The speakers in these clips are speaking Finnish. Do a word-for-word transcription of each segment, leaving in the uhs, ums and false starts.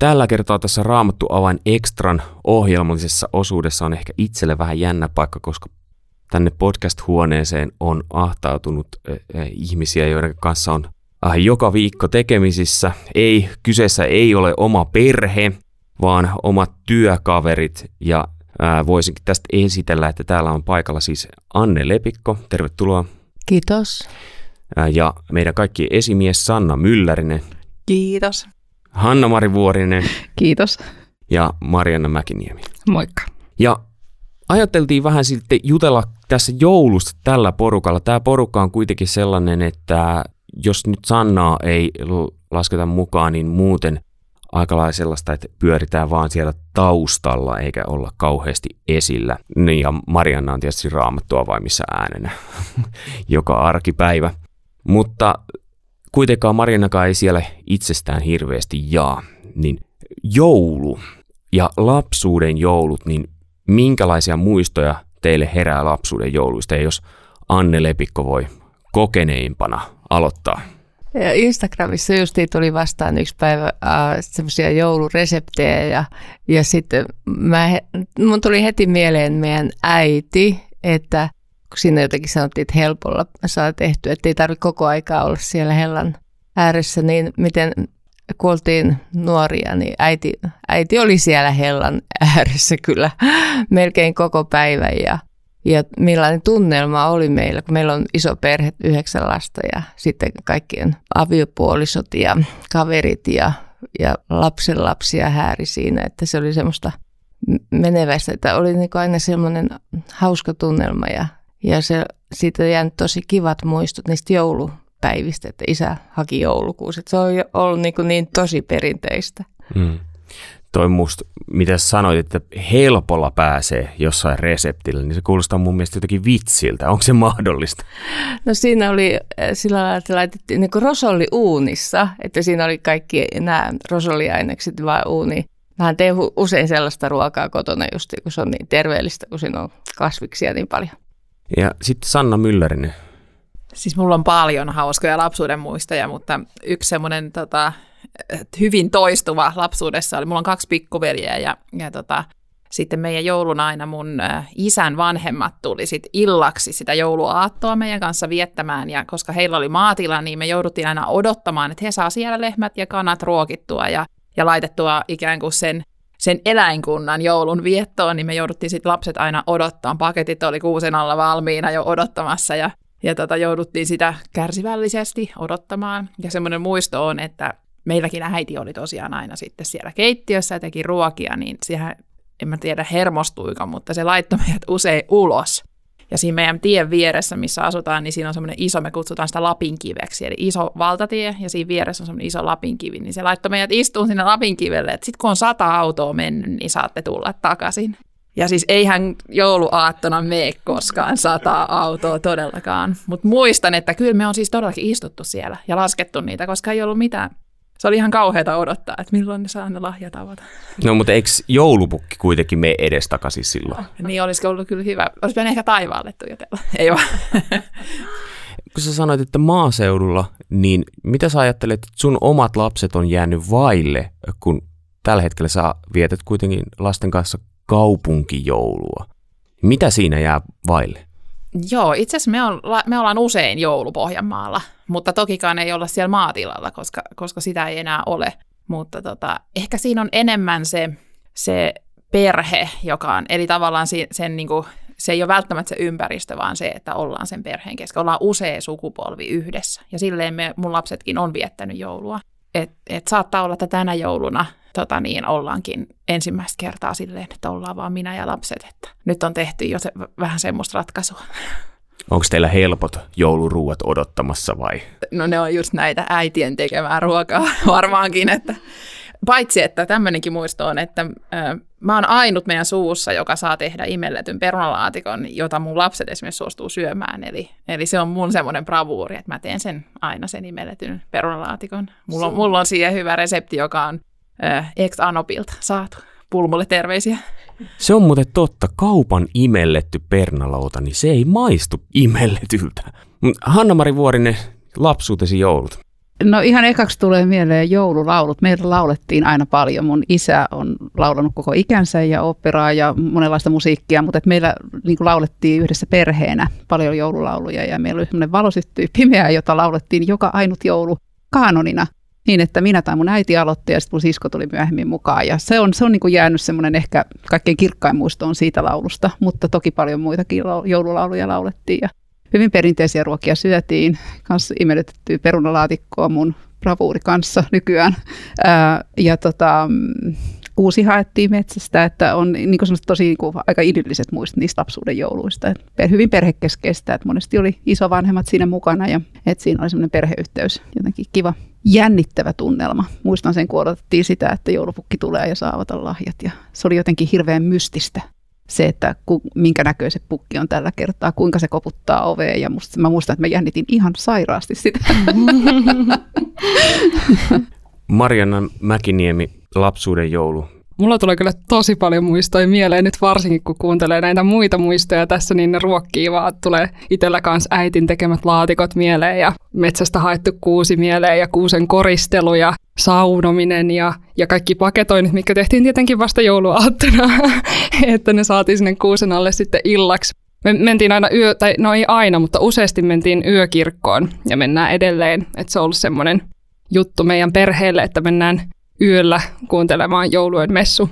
Tällä kertaa tässä Raamattu-avain ekstran ohjelmallisessa osuudessa on ehkä itselle vähän jännä paikka, koska tänne podcast-huoneeseen on ahtautunut äh, ihmisiä, joiden kanssa on äh, joka viikko tekemisissä. Ei, kyseessä ei ole oma perhe, vaan omat työkaverit. Ja äh, voisinkin tästä esitellä, että täällä on paikalla siis Anne Lepikko. Tervetuloa. Kiitos. Äh, ja meidän kaikkien esimies Sanna Myllärinen. Kiitos. Hanna-Mari Vuorinen. Kiitos. Ja Marianna Mäkiniemi. Moikka. Ja ajateltiin vähän sitten jutella tässä joulusta tällä porukalla. Tämä porukka on kuitenkin sellainen, että jos nyt Sannaa ei lasketa mukaan, niin muuten aika lailla sellaista, että pyöritään vaan siellä taustalla eikä olla kauheasti esillä. Ja Marianna on tietysti Raamattu-avaimissa äänenä joka arkipäivä. Mutta kuitenkaan Mariannakaan ei siellä itsestään hirveästi jaa. Niin joulu ja lapsuuden joulut, niin minkälaisia muistoja teille herää lapsuuden jouluista? Ja jos Anne Lepikko voi kokeneimpana aloittaa. Instagramissa justiin tuli vastaan yksi päivä äh, semmoisia joulureseptejä ja, ja sitten mä, mun tuli heti mieleen meidän äiti, että kun siinä jotenkin sanottiin, että helpolla saa tehtyä, ettei tarvitse koko aikaa olla siellä hellan ääressä, niin miten kun oltiin nuoria, niin äiti, äiti oli siellä hellan ääressä kyllä melkein koko päivän. Ja, ja millainen tunnelma oli meillä, kun meillä on iso perhe, yhdeksän lasta ja sitten kaikkien aviopuolisot ja kaverit ja, ja lapsenlapsia hääri siinä, että se oli semmoista meneväistä, että oli niin aina semmoinen hauska tunnelma ja Ja se, siitä on jäänyt tosi kivat muistot niistä joulupäivistä, että isä haki joulukuuset. Se on ollut niin, niin tosi perinteistä. Mm. Toi musta, mitä sanoit, että helpolla pääsee jossain reseptillä, niin se kuulostaa mun mielestä jotenkin vitsiltä. Onko se mahdollista? No siinä oli sillä lailla, että laitettiin niin kuin rosolli uunissa, että siinä oli kaikki nämä rosolliainekset vaan uuniin. Mähän teen usein sellaista ruokaa kotona just, kun se on niin terveellistä, kun siinä on kasviksia niin paljon. Ja sitten Sanna Myllärinen. Siis mulla on paljon hauskoja lapsuuden muistoja, mutta yksi semmoinen tota, hyvin toistuva lapsuudessa oli, mulla on kaksi pikkuveljeä ja, ja tota, sitten meidän joulun aina mun isän vanhemmat tuli sit illaksi sitä jouluaattoa meidän kanssa viettämään ja koska heillä oli maatila, niin me jouduttiin aina odottamaan, että he saa siellä lehmät ja kanat ruokittua ja, ja laitettua ikään kuin sen sen eläinkunnan joulun viettoon, niin me jouduttiin sitten lapset aina odottaa. Paketit oli kuusen alla valmiina jo odottamassa ja, ja tota, jouduttiin sitä kärsivällisesti odottamaan. Ja semmoinen muisto on, että meilläkin äiti oli tosiaan aina sitten siellä keittiössä ja teki ruokia, niin siihen en mä tiedä hermostuiko, mutta se laittoi meidät usein ulos. Ja siinä meidän tien vieressä, missä asutaan, niin siinä on semmoinen iso, me kutsutaan sitä Lapinkiveksi, eli iso valtatie, ja siinä vieressä on semmoinen iso lapinkivi, niin se laittoi meidät istuun sinne Lapinkivelle, että sitten kun on sata autoa mennyt, niin saatte tulla takaisin. Ja siis eihän jouluaattona mene koskaan sata autoa todellakaan, mutta muistan, että kyllä me on siis todellakin istuttu siellä ja laskettu niitä, koska ei ollut mitään. Se oli ihan kauheata odottaa, että milloin ne saa ne lahjat avata. No mutta eikö joulupukki kuitenkin mene edes takaisin silloin? Niin olisi ollut kyllä hyvä. Olisi pitänyt ehkä taivaalle tuijotella. Ei vaan. Kun sä sanoit, että maaseudulla, niin mitä sä ajattelet, että sun omat lapset on jäänyt vaille, kun tällä hetkellä sä vietät kuitenkin lasten kanssa kaupunkijoulua? Mitä siinä jää vaille? Joo, itse asiassa me, on, me ollaan usein joulupohjanmaalla, mutta tokikaan ei olla siellä maatilalla, koska, koska sitä ei enää ole. Mutta tota, ehkä siinä on enemmän se, se perhe, joka on, eli tavallaan sen, sen, niin kuin, se ei ole välttämättä se ympäristö, vaan se, että ollaan sen perheen kesken. Ollaan usea sukupolvi yhdessä ja silleen me, mun lapsetkin on viettänyt joulua. Et, et saattaa olla, että tänä jouluna tota niin, ollaankin ensimmäistä kertaa silleen, että ollaan vaan minä ja lapset. Että nyt on tehty jo se, vähän semmoista ratkaisua. Onko teillä helpot jouluruuat odottamassa vai? No ne on just näitä äitien tekemää ruokaa varmaankin. Että, paitsi, että tämmöinenkin muisto on, että ö, mä oon ainut meidän suussa, joka saa tehdä imelletyn perunalaatikon, jota mun lapset esimerkiksi suostuu syömään. Eli, eli se on mun semmoinen bravuuri, että mä teen sen aina sen imelletyn perunalaatikon. Mulla on, mulla on siihen hyvä resepti, joka on ex-Anopilta saatu. Pulmulle terveisiä. Se on muuten totta. Kaupan imelletty pernalauta, niin se ei maistu imelletyltä. Hanna-Mari Vuorinen, lapsuutesi joulut. No ihan ekaksi tulee mieleen joululaulut. Meillä laulettiin aina paljon. Mun isä on laulanut koko ikänsä ja oopperaa ja monenlaista musiikkia, mutta et meillä niin kuin laulettiin yhdessä perheenä paljon joululauluja ja meillä oli semmoinen valosyttyy pimeää, jota laulettiin joka ainut joulu kaanonina niin, että minä tai mun äiti aloitti ja sitten mun sisko tuli myöhemmin mukaan. Ja se on, se on niin kuin jäänyt semmoinen ehkä kaikkein kirkkain muisto on siitä laulusta, mutta toki paljon muitakin joululauluja laulettiin ja hyvin perinteisiä ruokia syötiin, kanssa imellytettyä perunalaatikkoa mun bravuuri kanssa nykyään. Ää, ja tota, uusi haettiin metsästä, että on niin kuin semmoiset tosi niin kuin aika idylliset muistot niistä lapsuuden jouluista. Et hyvin perhekeskeistä, että monesti oli isovanhemmat siinä mukana ja et siinä oli semmoinen perheyhteys, jotenkin kiva, jännittävä tunnelma. Muistan sen, kun odotettiin sitä, että joulupukki tulee ja saa avata lahjat ja se oli jotenkin hirveän mystistä. Se, että ku, minkä näköinen se pukki on tällä kertaa, kuinka se koputtaa oveen. Ja musta, mä muistan, että mä jännitin ihan sairaasti sitä. Marianna Mäkiniemi, lapsuuden joulu. Mulla tulee kyllä tosi paljon muistoja mieleen, nyt varsinkin kun kuuntelee näitä muita muistoja tässä, niin ne ruokkii vaan. Tulee itsellä kanssa äitin tekemät laatikot mieleen ja metsästä haettu kuusi mieleen ja kuusen koristelu ja saunominen ja, ja kaikki paketoinnit, mitkä tehtiin tietenkin vasta jouluaattona, että ne saatiin sinne kuusen alle sitten illaksi. Me mentiin aina yö, tai no ei aina, mutta useasti mentiin yökirkkoon ja mennään edelleen, että se on ollut semmoinen juttu meidän perheelle, että mennään yöllä kuuntelemaan joulujen messu.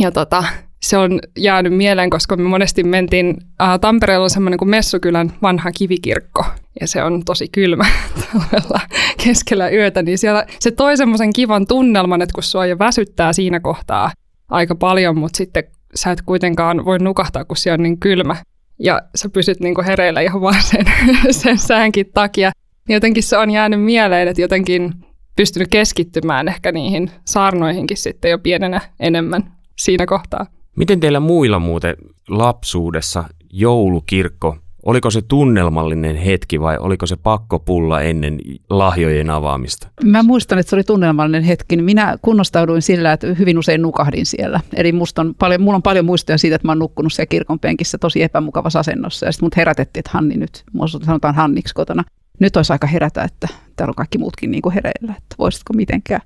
Ja tota, se on jäänyt mieleen, koska me monesti mentiin, ää, Tampereella on semmoinen kuin Messukylän vanha kivikirkko, ja se on tosi kylmä tavalla keskellä yötä, niin siellä se toi semmoisen kivan tunnelman, että kun sua jo väsyttää siinä kohtaa aika paljon, mutta sitten sä et kuitenkaan voi nukahtaa, kun siellä on niin kylmä, ja sä pysyt niinku hereillä ihan vaan sen, sen säänkin takia. Jotenkin se on jäänyt mieleen, että jotenkin pystynyt keskittymään ehkä niihin saarnoihinkin sitten jo pienenä enemmän siinä kohtaa. Miten teillä muilla muuten lapsuudessa joulukirkko, oliko se tunnelmallinen hetki vai oliko se pakkopulla ennen lahjojen avaamista? Mä muistan, että se oli tunnelmallinen hetki. Minä kunnostauduin sillä, että hyvin usein nukahdin siellä. Eli musta on paljon, mulla on paljon muistoja siitä, että mä oon nukkunut siellä kirkon penkissä tosi epämukavassa asennossa. Ja sitten mut herätettiin, että Hanni nyt, mua sanotaan Hanniksi kotona. Nyt olisi aika herätä, että täällä on kaikki muutkin niin kuin hereillä, että voisitko mitenkään.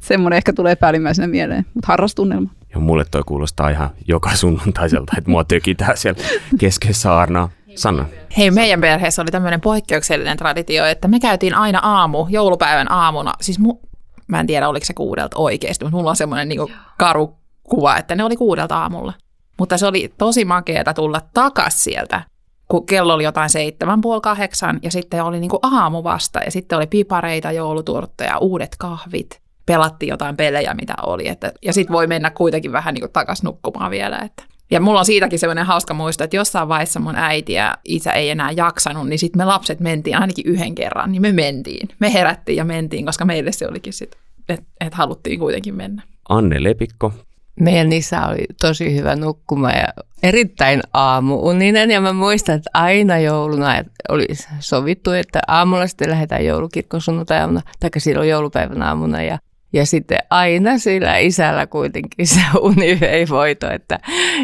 Semmoinen ehkä tulee päällimmäisenä mieleen, mutta harras tunnelma. Ja mulle toi kuulostaa ihan joka sunnuntaiselta, että mua tökitään siellä keskellä saarnaa. Sanna. Hei, meidän perheessä oli tämmöinen poikkeuksellinen traditio, että me käytiin aina aamu, joulupäivän aamuna. Siis mu- mä en tiedä, oliko se kuudelta oikeasti, mutta mulla on semmoinen niin kuin karu kuva, että ne oli kuudelta aamulla. Mutta se oli tosi makeata tulla takas sieltä. Kun kello oli jotain seitsemän, puoli kahdeksan ja sitten oli niin kuin aamu vasta ja sitten oli pipareita, jouluturtteja, uudet kahvit. Pelattiin jotain pelejä, mitä oli. Että, ja sitten voi mennä kuitenkin vähän niin kuin takaisin nukkumaan vielä. Että. Ja mulla on siitäkin sellainen hauska muisto, että jossain vaiheessa mun äiti ja isä ei enää jaksanut, niin sitten me lapset mentiin ainakin yhden kerran, niin me mentiin. Me herättiin ja mentiin, koska meille se olikin sitten, että et haluttiin kuitenkin mennä. Anne Lepikko. Meidän isä oli tosi hyvä nukkumaan ja erittäin aamuuninen ja mä muistan, että aina jouluna oli sovittu, että aamulla sitten lähdetään joulukirkon sunnuntaina tai silloin joulupäivän aamuna ja, ja sitten aina sillä isällä kuitenkin se uni ei voito, että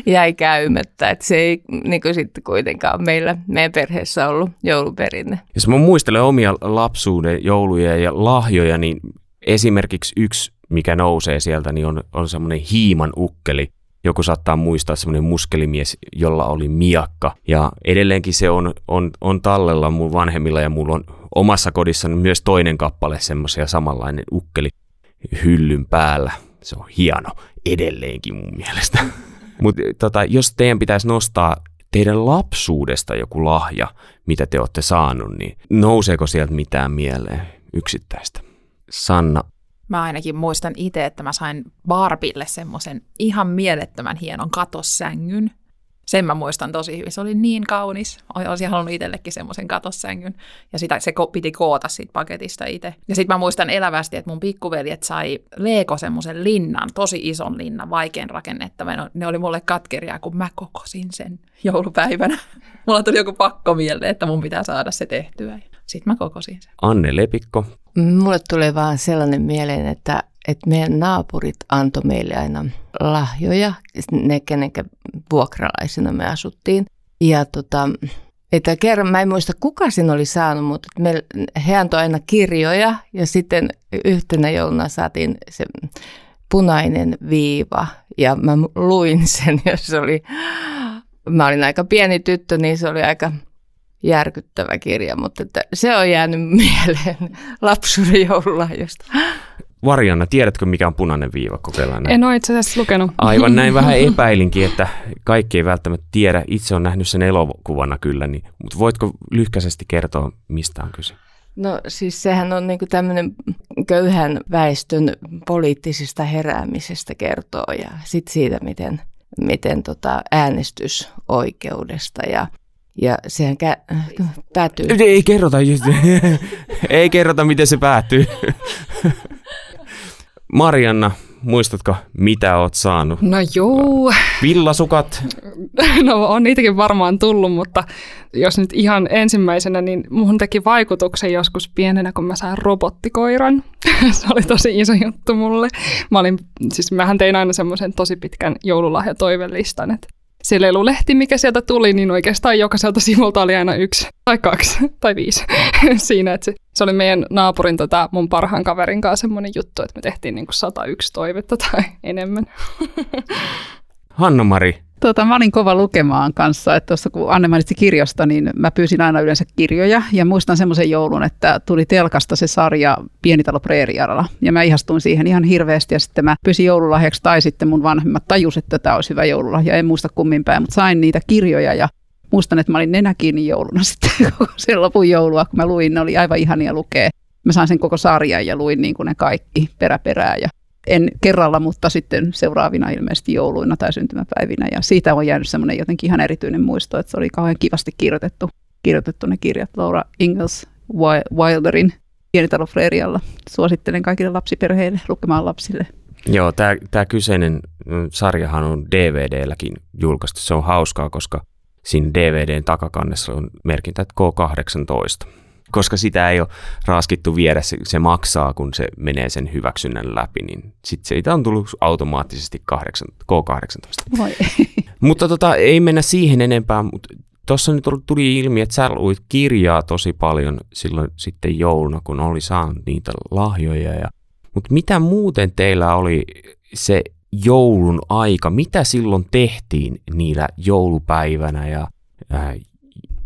jäi käymättä, että se ei niin kuin sitten kuitenkaan meillä, meidän perheessä ollut jouluperinne. Jos mä muistelen omia lapsuuden jouluja ja lahjoja, niin esimerkiksi yksi mikä nousee sieltä, niin on, on semmoinen hiiman ukkeli. Joku saattaa muistaa semmoinen muskelimies, jolla oli miakka. Ja edelleenkin se on, on, on tallella mun vanhemmilla ja mulla on omassa kodissani myös toinen kappale semmoisia samanlainen ukkeli hyllyn päällä. Se on hieno edelleenkin mun mielestä. Mutta tota, jos teidän pitäisi nostaa teidän lapsuudesta joku lahja, mitä te olette saanut, niin nouseeko sieltä mitään mieleen yksittäistä? Sanna. Mä ainakin muistan itse, että mä sain Barbille semmoisen ihan mielettömän hienon katossängyn. Sen mä muistan tosi hyvin. Se oli niin kaunis. Olisin halunnut itsellekin semmoisen katossängyn. Ja sitä, se piti koota siitä paketista itse. Ja sitten mä muistan elävästi, että mun pikkuveljet sai Lego semmoisen linnan, tosi ison linnan, vaikean rakennettavan. Ne oli mulle katkeria, kun mä kokosin sen joulupäivänä. Mulla tuli joku pakko mieleen, että mun pitää saada se tehtyä. Sitten mä kokosin sen. Anne Lepikko. Mulle tulee vaan sellainen mieleen, että, että meidän naapurit antoi meille aina lahjoja, ne kenenkä vuokralaisena me asuttiin. Ja tota, Että kerran, mä en muista kuka sen oli saanut, mutta me, he antoi aina kirjoja ja sitten yhtenä jouluna saatiin se punainen viiva ja mä luin sen ja se oli, mä olin aika pieni tyttö, niin se oli aika järkyttävä kirja, mutta että se on jäänyt mieleen lapsuuden joululahjosta. Marianna, tiedätkö mikä on punainen viiva? Kokeillaan näin. En ole itse asiassa lukenut. Aivan näin vähän epäilinkin, että kaikki ei välttämättä tiedä. Itse on nähnyt sen elokuvana kyllä, niin, mutta voitko lyhkäisesti kertoa, mistä on kyse? No siis sehän on niin kuin tämmöinen köyhän väestön poliittisesta heräämisestä kertoo ja sitten siitä, miten, miten tota äänestysoikeudesta ja Ja sehän kä- päätyy. Ei kerrota, just. Ei kerrota, miten se päätyy. Marianna, muistatko, mitä oot saanut? No juu. Villasukat? No on niitäkin varmaan tullut, mutta jos nyt ihan ensimmäisenä, niin muhun teki vaikutuksen joskus pienenä, kun mä sain robottikoiran. Se oli tosi iso juttu mulle. Mä olin, siis mähän tein aina semmoisen tosi pitkän joululahjatoivelistan, että se lelulehti, mikä sieltä tuli, niin oikeastaan jokaiselta sivulta oli aina yksi tai kaksi tai viisi siinä. Että se, se oli meidän naapurin, tota, mun parhaan kaverin kanssa semmoinen juttu, että me tehtiin niin kuin sata yksi toivetta tai enemmän. Hanna-Mari. Tota, mä olin kova lukemaan kanssa, että tuossa kun Anne mainitsi kirjasta, niin mä pyysin aina yleensä kirjoja ja muistan semmoisen joulun, että tuli telkasta se sarja Pienitalo Preeriaralla ja mä ihastuin siihen ihan hirveästi ja sitten mä pyysin joululahjaksi tai sitten mun vanhemmat tajusivat, että tämä olisi hyvä joululahja, en muista kummin päin, mutta sain niitä kirjoja ja muistan, että mä olin nenäkiinni jouluna sitten koko sen lopun joulua, kun mä luin, ne oli aivan ihania lukea. Mä sain sen koko sarjan ja luin niin kuin ne kaikki peräperää ja en kerralla, mutta sitten seuraavina ilmeisesti jouluina tai syntymäpäivinä. Ja siitä on jäänyt semmoinen jotenkin ihan erityinen muisto, että se oli kauhean kivasti kirjoitettu, kirjoitettu ne kirjat Laura Ingalls Wilderin Pienitalo Preerialla. Suosittelen kaikille lapsiperheille lukemaan lapsille. Joo, tämä, tämä kyseinen sarjahan on D V D-lläkin julkaistu. Se on hauskaa, koska siinä D V D:n takakannessa on merkintä, että K kahdeksantoista. Koska sitä ei ole raskittu viedä, se, se maksaa, kun se menee sen hyväksynnän läpi, niin sitten siitä on tullut automaattisesti K kahdeksantoista. Voi. Mutta tota, ei mennä siihen enempää, mutta tuossa nyt tuli ilmi, että sä luit kirjaa tosi paljon silloin sitten jouluna, kun oli saanut niitä lahjoja. Ja, mutta mitä muuten teillä oli se joulun aika? Mitä silloin tehtiin niillä joulupäivänä ja äh,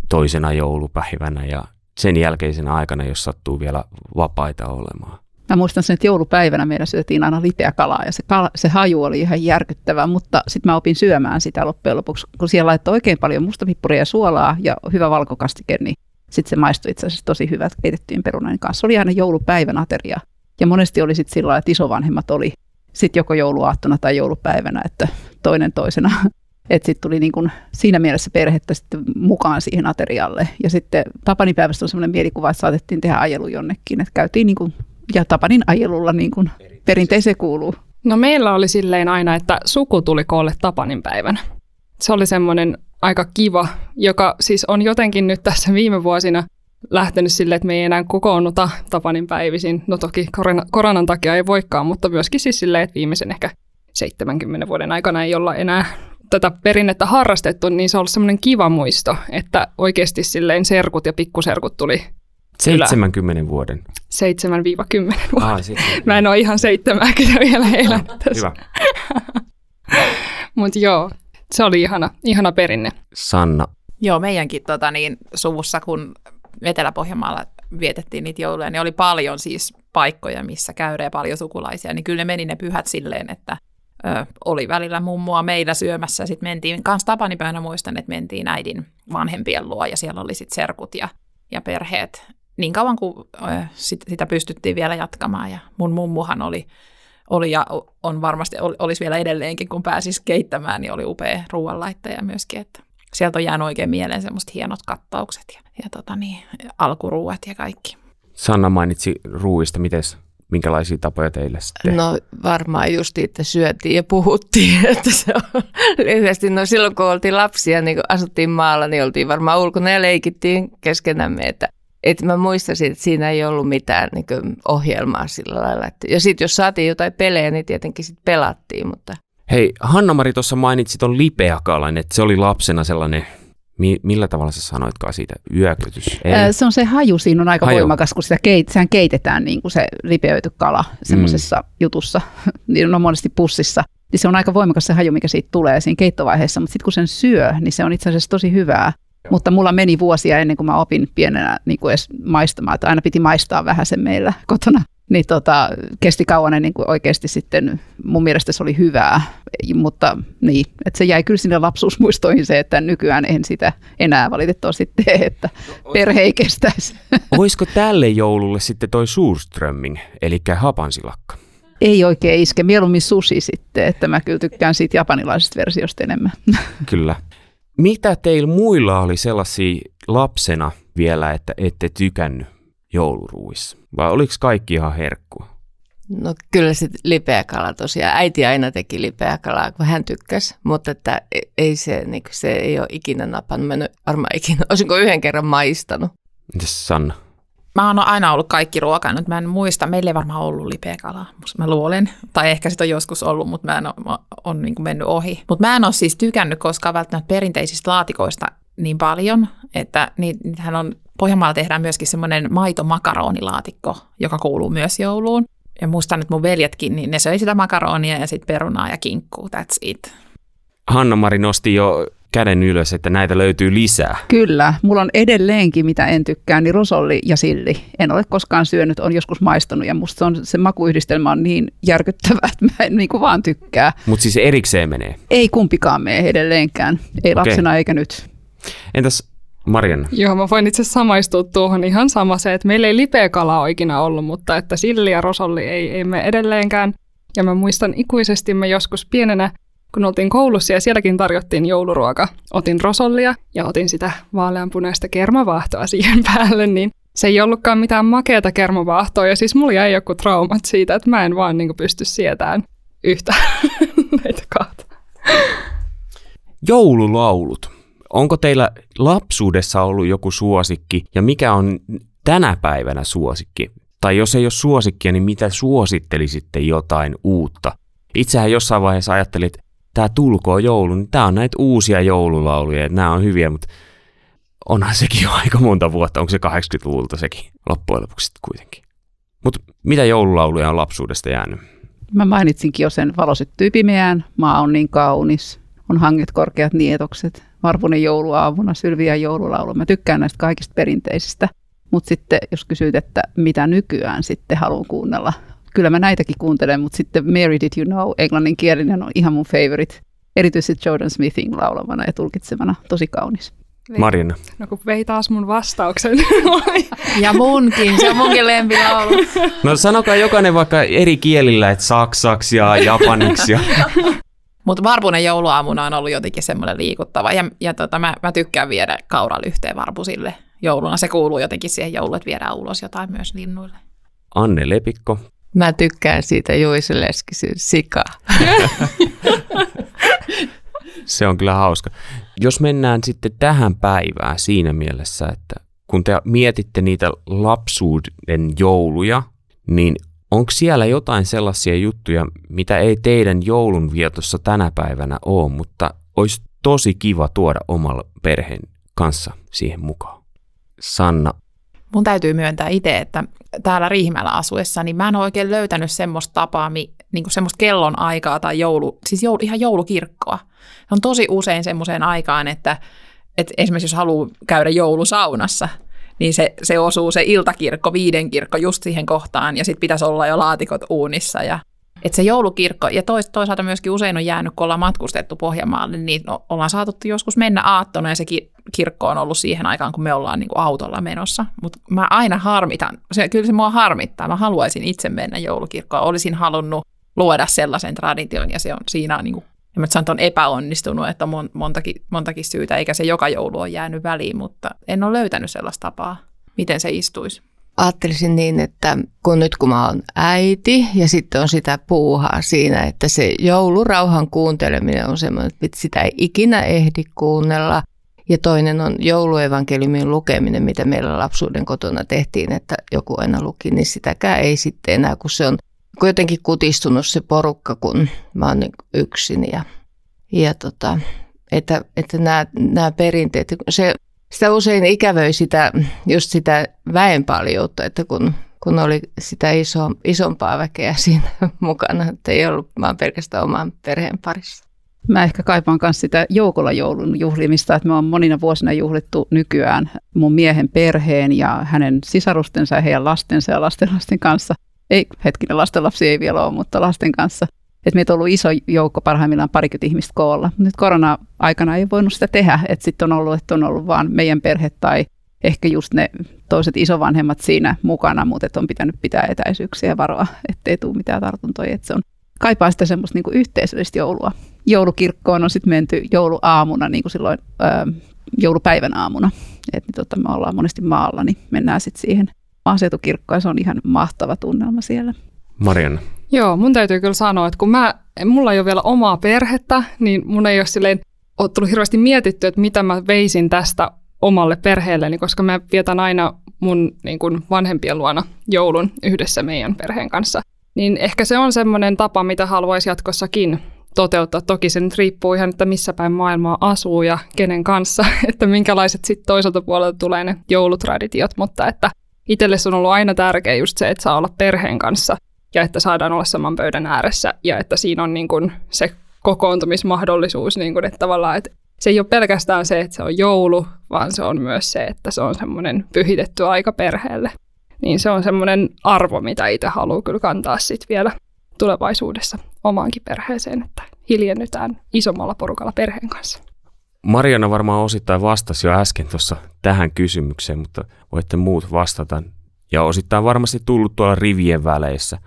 toisena joulupäivänä ja sen jälkeisenä aikana, jos sattuu vielä vapaita olemaan? Mä muistan sen, että joulupäivänä meillä syötiin aina lipeä kalaa ja se, kala, se haju oli ihan järkyttävää, mutta sitten mä opin syömään sitä loppujen lopuksi, kun siellä laittoi oikein paljon mustapippuria ja suolaa ja hyvä valkokastike, niin sitten se maistui itse asiassa tosi hyvät keitettyjen perunain kanssa. Se oli aina joulupäivän ateria ja monesti oli sitten sillä lailla, että isovanhemmat oli sitten joko jouluaattona tai joulupäivänä, että toinen toisena. Että sitten tuli niin kun siinä mielessä perhettä sitten mukaan siihen aterialle. Ja sitten Tapanipäivästä on sellainen mielikuva, että saatettiin tehdä ajelu jonnekin. Että käytiin niin kun, ja Tapanin ajelulla niin kun perinteeseen kuuluu. No meillä oli silleen aina, että suku tuli koolle Tapanin päivänä. Se oli semmoinen aika kiva, joka siis on jotenkin nyt tässä viime vuosina lähtenyt silleen, että me ei enää kokoonnuta Tapanin päivisin. No toki koronan takia ei voikaan, mutta myöskin siis silleen, että viimeisen ehkä seitsemänkymmenen vuoden aikana ei olla enää tätä perinnettä harrastettu, niin se on ollut semmoinen kiva muisto, että oikeasti silleen serkut ja pikkuserkut tuli seitsemänkymmenen vuoden. seitsemän kymmenen vuoden. Ah, mä en ole ihan seitsemänkymmentä vielä elänyt tässä. Hyvä. Mut joo, se oli ihana, ihana perinne. Sanna. Joo, meidänkin tota, niin, suvussa, kun Etelä-Pohjanmaalla vietettiin niitä jouluja, niin oli paljon siis paikkoja, missä käydään paljon sukulaisia, niin kyllä ne meni ne pyhät silleen, että Ö, oli välillä mummoa meillä syömässä ja sitten mentiin, kanssa Tapanipäivänä muistan, että mentiin äidin vanhempien luo ja siellä oli sitten serkut ja, ja perheet niin kauan kuin ö, sit, sitä pystyttiin vielä jatkamaan ja mun mummuhan oli, oli ja on varmasti, ol, olisi vielä edelleenkin kun pääsisi keittämään, niin oli upea ruoanlaittaja myöskin, että sieltä on jäänyt oikein mieleen semmoiset hienot kattaukset ja, ja tota niin, alkuruuat ja kaikki. Sanna mainitsi ruuista, mites? Minkälaisia tapoja teille sitten? No varmaan just, että syötiin ja puhuttiin. Että se on lyhyesti. No silloin kun oltiin lapsia, niin kun asuttiin maalla, niin oltiin varmaan ulkona ja leikittiin keskenämme. Että, että mä muistasin, että siinä ei ollut mitään niin kuin ohjelmaa sillä lailla. Ja sitten jos saatiin jotain pelejä, niin tietenkin sitten pelattiin. Mutta. Hei, Hanna-Mari tuossa mainitsi ton lipeäkalan, että se oli lapsena sellainen, Mi- millä tavalla sä sanoitkaan siitä? Yökytys? Ei. Se on se haju, siinä on aika haju. voimakas, kun sitä keit- sehän keitetään niin kuin se ripeyty kala semmoisessa mm. jutussa, niin on monesti pussissa. Niin se on aika voimakas se haju, mikä siitä tulee siinä keittovaiheessa, mutta sitten kun sen syö, niin se on itse asiassa tosi hyvää. Joo. Mutta mulla meni vuosia ennen kuin mä opin pienenä niin kuin edes maistamaan, että aina piti maistaa vähän sen meillä kotona. Niin tota, kesti kauan ennen kuin oikeasti sitten mun mielestä se oli hyvää, mutta niin, että se jäi kyllä sinne lapsuusmuistoihin se, että nykyään en sitä enää valitettavasti tee, että perhe ei kestäisi. Olisiko tälle joululle sitten toi suurströmming, eli hapansilakka? Ei oikein iske, mieluummin sushi sitten, että mä kyllä tykkään siitä japanilaisesta versiosta enemmän. Kyllä. Mitä teillä muilla oli sellaisia lapsena vielä, että ette tykännyt jouluruuissa? Vai oliko kaikki ihan herkkua? No kyllä se lipeäkala tosiaan. Äiti aina teki lipeäkalaa, kun hän tykkäsi, mutta että ei se, niin se ei ole ikinä napannut. Mä en ole varmaan ikinä, olisinko yhden kerran maistanut. Mitäs Sanna? Mä oon aina ollut kaikki ruokaa, nyt mä en muista. Meillä ei varmaan ollut lipeäkalaa, mä luulen. Tai ehkä sitä on joskus ollut, mutta mä en ole, mä on niin kuin mennyt ohi. Mutta mä en ole siis tykännyt koskaan välttämättä perinteisistä laatikoista niin paljon, että niitähän on... Pohjanmaalla tehdään myöskin semmoinen maito-makaronilaatikko, joka kuuluu myös jouluun. Ja muistan, että mun veljetkin, niin ne söi sitä makaronia ja sitten perunaa ja kinkkuu, that's it. Hanna-Mari nosti jo käden ylös, että näitä löytyy lisää. Kyllä, mulla on edelleenkin, mitä en tykkää, niin rosolli ja silli. En ole koskaan syönyt, on joskus maistanut ja musta se, on, se makuyhdistelmä on niin järkyttävä, että mä en niin kuin vaan tykkää. Mutta siis erikseen menee? Ei kumpikaan mene edelleenkään, ei okay. Lapsena eikä nyt. Entäs? Marianna. Joo, mä voin itse asiassa samaistua tuohon ihan sama se, että meillä ei lipeäkalaa ole ikinä ollut, mutta että silli ja rosolli ei, ei mene edelleenkään. Ja mä muistan ikuisesti, mä joskus pienenä, kun oltiin koulussa ja sielläkin tarjottiin jouluruoka, otin rosollia ja otin sitä vaaleanpunaista kermavaahtoa siihen päälle, niin se ei ollutkaan mitään makeata kermavaahtoa. Ja siis mulla jäi joku traumat siitä, että mä en vaan niin kuin pysty sietämään yhtä näitä kahta. Joululaulut. Onko teillä lapsuudessa ollut joku suosikki ja mikä on tänä päivänä suosikki? Tai jos ei ole suosikkia, niin mitä suosittelisitte jotain uutta? Itsehän jossain vaiheessa ajattelin, että tämä tulkoo joulu, niin tämä on näitä uusia joululauluja, että nämä on hyviä, mutta onhan sekin jo aika monta vuotta, onko se kahdeksankymmentäluvulta sekin loppujen lopuksi kuitenkin. Mutta mitä joululauluja on lapsuudesta jäänyt? Mä mainitsinkin jo sen, valo syttyy pimeään, maa on niin kaunis, on hanget korkeat nietokset. Marpunen jouluaavuna, Sylviä joululaulu. Mä tykkään näistä kaikista perinteisistä, mutta sitten jos kysyt, että mitä nykyään sitten haluan kuunnella. Kyllä mä näitäkin kuuntelen, mutta sitten Mary Did You Know, englanninkielinen on ihan mun favorite. Erityisesti Jordan Smithin laulamana ja tulkitsemana. Tosi kaunis. Marianna. No kun vei taas mun vastauksen. Ja munkin, se on munkin lempilaulu. No sanokaa jokainen vaikka eri kielillä, että saksaksi ja japaniksi ja... Mutta varpunen jouluaamuna on ollut jotenkin semmoinen liikuttava. Ja, ja tota, mä, mä tykkään viedä kauralyhteen varpusille jouluna. Se kuuluu jotenkin siihen jouluun, että viedään ulos jotain myös linnuille. Anne Lepikko. Mä tykkään siitä Juha Leskisen sikaa. Se on kyllä hauska. Jos mennään sitten tähän päivään siinä mielessä, että kun te mietitte niitä lapsuuden jouluja, niin... Onko siellä jotain sellaisia juttuja, mitä ei teidän joulunvietossa tänä päivänä ole, mutta olisi tosi kiva tuoda omalla perheen kanssa siihen mukaan? Sanna. Mun täytyy myöntää itse, että täällä Riihimäellä asuessa, niin mä en ole oikein löytänyt semmoista tapaa, niin kuin semmoista kellonaikaa tai joulu, siis joulu, ihan joulukirkkoa. On tosi usein semmoiseen aikaan, että, että esimerkiksi jos haluaa käydä joulusaunassa, niin se, se osuu se iltakirkko, viiden kirkko just siihen kohtaan, ja sitten pitäisi olla jo laatikot uunissa. Ja, et se joulukirkko, ja tois, toisaalta myöskin usein on jäänyt, kun ollaan matkustettu Pohjanmaalle, niin ollaan saatu joskus mennä aattona, ja se kirkko on ollut siihen aikaan, kun me ollaan niin kuin autolla menossa. Mutta mä aina harmitan, se, kyllä se mua harmittaa, mä haluaisin itse mennä joulukirkkoon, olisin halunnut luoda sellaisen tradition, ja se on, siinä on, niin kuin, en mä sanon, että on epäonnistunut, että on montakin, montakin syytä, eikä se joka joulu ole jäänyt väliin, mutta en ole löytänyt sellaista tapaa, miten se istuisi. Ajattelisin niin, että kun nyt kun mä oon äiti ja sitten on sitä puuhaa siinä, että se joulurauhan kuunteleminen on semmoinen, että sitä ei ikinä ehdi kuunnella. Ja toinen on jouluevankeliumin lukeminen, mitä meillä lapsuuden kotona tehtiin, että joku aina luki, niin sitäkään ei sitten enää, kun se on kun jotenkin kutistunut se porukka, kun mä oon yksin ja, ja tota, että, että nämä, nämä perinteet, se, sitä usein ikävöi sitä, just sitä väenpaljoutta, että kun, kun oli sitä iso, isompaa väkeä siinä mukana, että ei ollut vaan pelkästään oman perheen parissa. Mä ehkä kaipaan myös sitä joukolla joulun juhlimista, että me on monina vuosina juhlittu nykyään mun miehen perheen ja hänen sisarustensa ja heidän lastensa ja lastenlasten kanssa. Ei, hetkinen, lastenlapsi ei vielä ole, mutta lasten kanssa. Et meitä on ollut iso joukko, parhaimmillaan parikymmentä ihmistä koolla. Nyt korona-aikana ei voinut sitä tehdä, että sitten on ollut, että on ollut vaan meidän perhe tai ehkä just ne toiset isovanhemmat siinä mukana, mutta on pitänyt pitää etäisyyksiä ja varoa, ettei tule mitään tartuntoja. Et se on, kaipaa sitä semmoista niinku yhteisöllistä joulua. Joulukirkkoon on sitten menty jouluaamuna, niin kuin silloin ää, joulupäivän aamuna. Et, niin tota, me ollaan monesti maalla, niin mennään sitten siihen maaseutukirkkoon ja se on ihan mahtava tunnelma siellä. Marianna. Joo, mun täytyy kyllä sanoa, että kun mä, mulla ei ole vielä omaa perhettä, niin mun ei ole silleen ole tullut hirveästi mietitty, että mitä mä veisin tästä omalle perheelleni, koska mä vietän aina mun niin kuin vanhempien luona joulun yhdessä meidän perheen kanssa. Niin ehkä se on semmoinen tapa, mitä haluaisi jatkossakin toteuttaa. Toki se nyt riippuu ihan, että missä päin maailmaa asuu ja kenen kanssa, että minkälaiset sitten toiselta puolelta tulee ne joulutraditiot, mutta että itselle on ollut aina tärkeä just se, että saa olla perheen kanssa ja että saadaan olla saman pöydän ääressä ja että siinä on niin kuin se kokoontumismahdollisuus, niin kuin, että tavallaan että se ei ole pelkästään se, että se on joulu, vaan se on myös se, että se on semmoinen pyhitetty aika perheelle. Niin se on semmoinen arvo, mitä itse haluaa kyllä kantaa sitten vielä tulevaisuudessa omaankin perheeseen, että hiljennytään isommalla porukalla perheen kanssa. Marianna varmaan osittain vastasi jo äsken tuossa tähän kysymykseen, mutta voitte muut vastata. Ja osittain varmasti tullut tuolla rivien väleissä.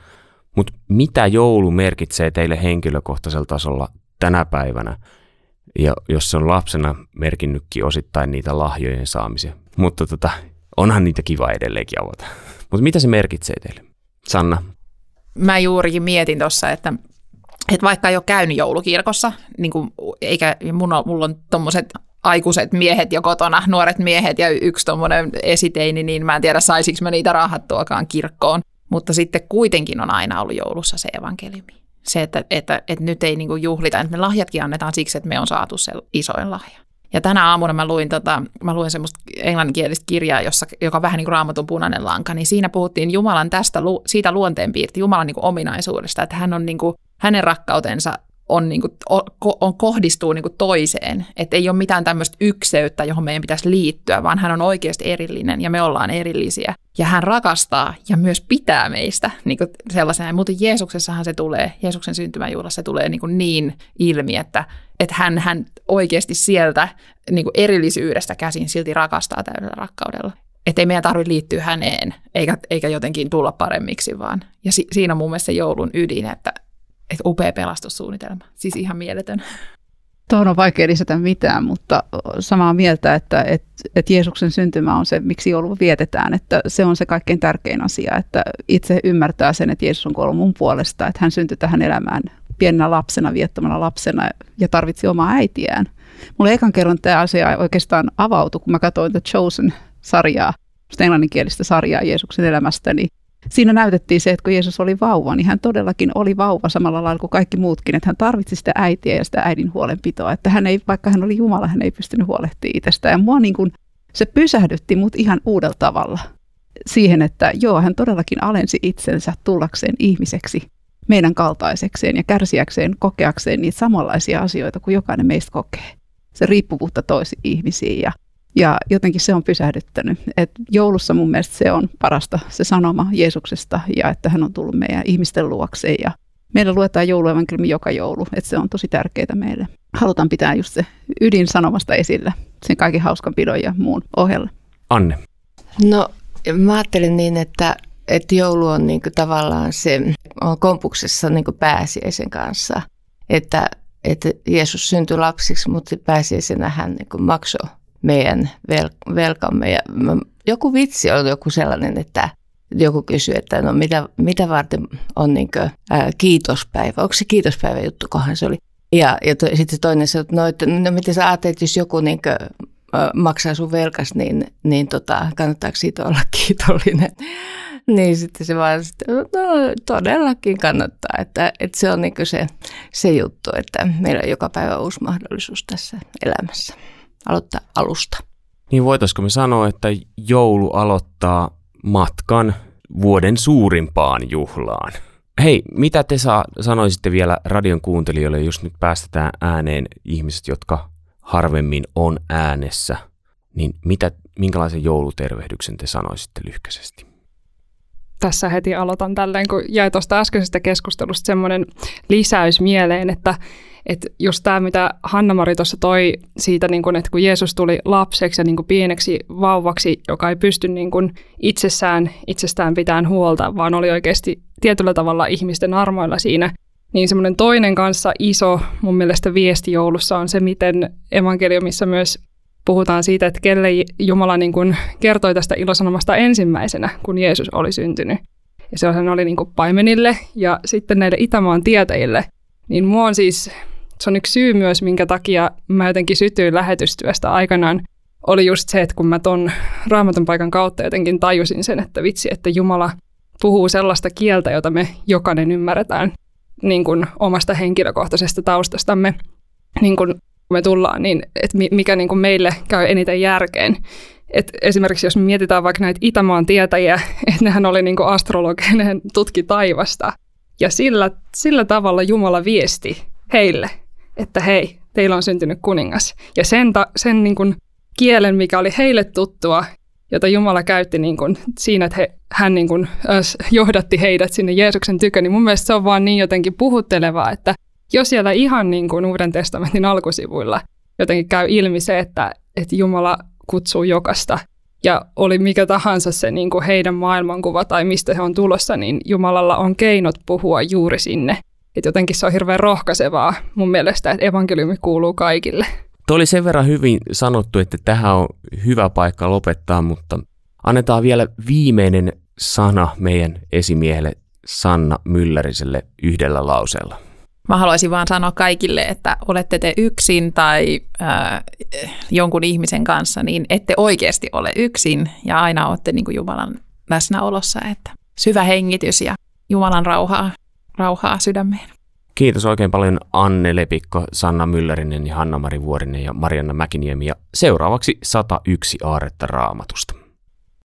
Mutta mitä joulu merkitsee teille henkilökohtaisella tasolla tänä päivänä? Ja jos se on lapsena merkinnytkin osittain niitä lahjojen saamisia. Mutta tota, onhan niitä kiva edelleenkin avata. Mutta mitä se merkitsee teille? Sanna? Mä juurikin mietin tuossa, että, että vaikka ei ole käynyt joulukirkossa, niin kun, eikä mulla, mulla on tommoset aikuiset miehet jo kotona, nuoret miehet ja yksi tommonen esiteini, niin mä en tiedä saisinko mä niitä rahattuakaan kirkkoon. Mutta sitten kuitenkin on aina ollut joulussa se evankeliumi. Se, että, että, että nyt ei niin kuin juhlita, että me lahjatkin annetaan siksi, että me on saatu se isoin lahja. Ja tänä aamuna mä luin, tota, mä luin semmoista englanninkielistä kirjaa, jossa, joka on vähän niin kuin Raamatun punainen lanka, niin siinä puhuttiin Jumalan tästä, siitä luonteenpiirti, Jumalan niin kuin ominaisuudesta, että hän on niin kuin, hänen rakkautensa on niin kuin, on, kohdistuu niin kuin toiseen, että ei ole mitään tämmöistä ykseyttä, johon meidän pitäisi liittyä, vaan hän on oikeasti erillinen ja me ollaan erillisiä. Ja hän rakastaa ja myös pitää meistä niin kuin sellaisena. Mutta Jeesuksessahan se tulee, Jeesuksen syntymäjuhlassa se tulee niin kuin niin ilmi, että, että hän, hän oikeasti sieltä niin kuin erillisyydestä käsin silti rakastaa täydellä rakkaudella. Että ei meidän tarvitse liittyä häneen, eikä, eikä jotenkin tulla paremmiksi vaan. Ja si, siinä on mun mielestä se joulun ydin, että, että upea pelastussuunnitelma. Siis ihan mieletön. Tuohon on vaikea lisätä mitään, mutta samaa mieltä, että, että, että Jeesuksen syntymä on se, miksi joulua vietetään, että se on se kaikkein tärkein asia, että itse ymmärtää sen, että Jeesus on kuollut mun puolesta, että hän syntyi tähän elämään pienenä lapsena, viettömänä lapsena ja tarvitsi omaa äitiään. Mulle ekan kerran tämä asia oikeastaan avautui, kun mä katsoin The Chosen-sarjaa, englanninkielistä sarjaa Jeesuksen elämästä, niin siinä näytettiin se, että kun Jeesus oli vauva, niin hän todellakin oli vauva samalla lailla kuin kaikki muutkin, että hän tarvitsi sitä äitiä ja sitä äidin huolenpitoa, että hän ei, vaikka hän oli Jumala, hän ei pystynyt huolehtimaan itsestään. Ja mua niin kuin, se pysähdytti mut ihan uudella tavalla siihen, että joo, hän todellakin alensi itsensä tullakseen ihmiseksi, meidän kaltaisekseen ja kärsiäkseen, kokeakseen niitä samanlaisia asioita kuin jokainen meistä kokee. Se riippuvuutta toisiin ihmisiin ja Ja jotenkin se on pysähdyttänyt. Et joulussa mun mielestä se on parasta, se sanoma Jeesuksesta ja että hän on tullut meidän ihmisten luokse. Ja meillä luetaan jouluevankeliumi joka joulu, että se on tosi tärkeää meille. Halutaan pitää just se ydin sanomasta esillä, sen kaiken hauskanpidon ja muun ohella. Anne. No mä ajattelin niin, että, että joulu on niinku tavallaan se, on kompuksessa niinku pääsiäisen kanssa, että, että Jeesus syntyi lapsiksi, mutta pääsiäisenä hän niinku maksoi meidän velkamme. Ja joku vitsi on joku sellainen, että joku kysyy, että no mitä, mitä varten on niin kuin, ää, kiitospäivä. Onko se kiitospäivä juttu, kohan se oli? Ja, ja to, sitten toinen sanoi, no, että no miten sä ajattelet, jos joku niin kuin, ä, maksaa sun velkas, niin, niin tota, kannattaako siitä olla kiitollinen? niin sitten se vaan, no todellakin kannattaa, että, että se on niin kuin se, se juttu, että meillä on joka päivä uusi mahdollisuus tässä elämässä aloittaa alusta. Niin voitaisiko me sanoa, että joulu aloittaa matkan vuoden suurimpaan juhlaan? Hei, mitä te saa, sanoisitte vielä radion kuuntelijoille, jos nyt päästetään ääneen ihmiset, jotka harvemmin on äänessä, niin mitä, minkälaisen joulutervehdyksen te sanoisitte lyhkäisesti? Tässä heti aloitan tälleen, kun jäi tuosta äskeisestä keskustelusta semmoinen lisäys mieleen, että, että just tämä, mitä Hanna-Mari tuossa toi siitä, niin kun, että kun Jeesus tuli lapseksi ja niin kun pieneksi vauvaksi, joka ei pysty niin kun itsessään, itsestään pitämään huolta, vaan oli oikeasti tietyllä tavalla ihmisten armoilla siinä, niin semmoinen toinen kanssa iso mun mielestä viesti joulussa on se, miten evankeliumissa myös puhutaan siitä, että kelle Jumala niin kuin kertoi tästä ilosanomasta ensimmäisenä, kun Jeesus oli syntynyt. Ja sehän oli niin kuin paimenille ja sitten näille Itämaan tietäjille. Niin mua on siis, se on yksi syy myös, minkä takia mä jotenkin sytyin lähetystyöstä aikanaan, oli just se, että kun mä ton Raamatun paikan kautta jotenkin tajusin sen, että vitsi, että Jumala puhuu sellaista kieltä, jota me jokainen ymmärretään niin kuin omasta henkilökohtaisesta taustastamme. Niin kuin kun me tullaan, niin että mikä niin kuin meille käy eniten järkeen. Et esimerkiksi jos me mietitään vaikka näitä Itämaan tietäjiä, että nehän oli niin kuin astrologeja, nehän tutki taivasta. Ja sillä, sillä tavalla Jumala viesti heille, että hei, teillä on syntynyt kuningas. Ja sen, ta, sen niin kuin kielen, mikä oli heille tuttua, jota Jumala käytti niin kuin siinä, että he, hän niin kuin johdatti heidät sinne Jeesuksen tykö, niin mun mielestä se on vaan niin jotenkin puhuttelevaa, että jos siellä ihan niin kuin Uuden testamentin alkusivuilla jotenkin käy ilmi se, että, että Jumala kutsuu jokasta ja oli mikä tahansa se niin kuin heidän maailmankuva tai mistä he on tulossa, niin Jumalalla on keinot puhua juuri sinne. Että jotenkin se on hirveän rohkaisevaa mun mielestä, että evankeliumi kuuluu kaikille. Tuo oli sen verran hyvin sanottu, että tähän on hyvä paikka lopettaa, mutta annetaan vielä viimeinen sana meidän esimiehelle Sanna Mylläriselle yhdellä lauseella. Mä haluaisin vaan sanoa kaikille, että olette te yksin tai äh, jonkun ihmisen kanssa, niin ette oikeasti ole yksin ja aina olette niin kuin Jumalan läsnäolossa. Että syvä hengitys ja Jumalan rauhaa, rauhaa sydämeen. Kiitos oikein paljon Anne Lepikko, Sanna Myllärinen ja Hanna-Mari Vuorinen ja Marianna Mäkiniemi. Ja seuraavaksi sata yksi aarretta Raamatusta.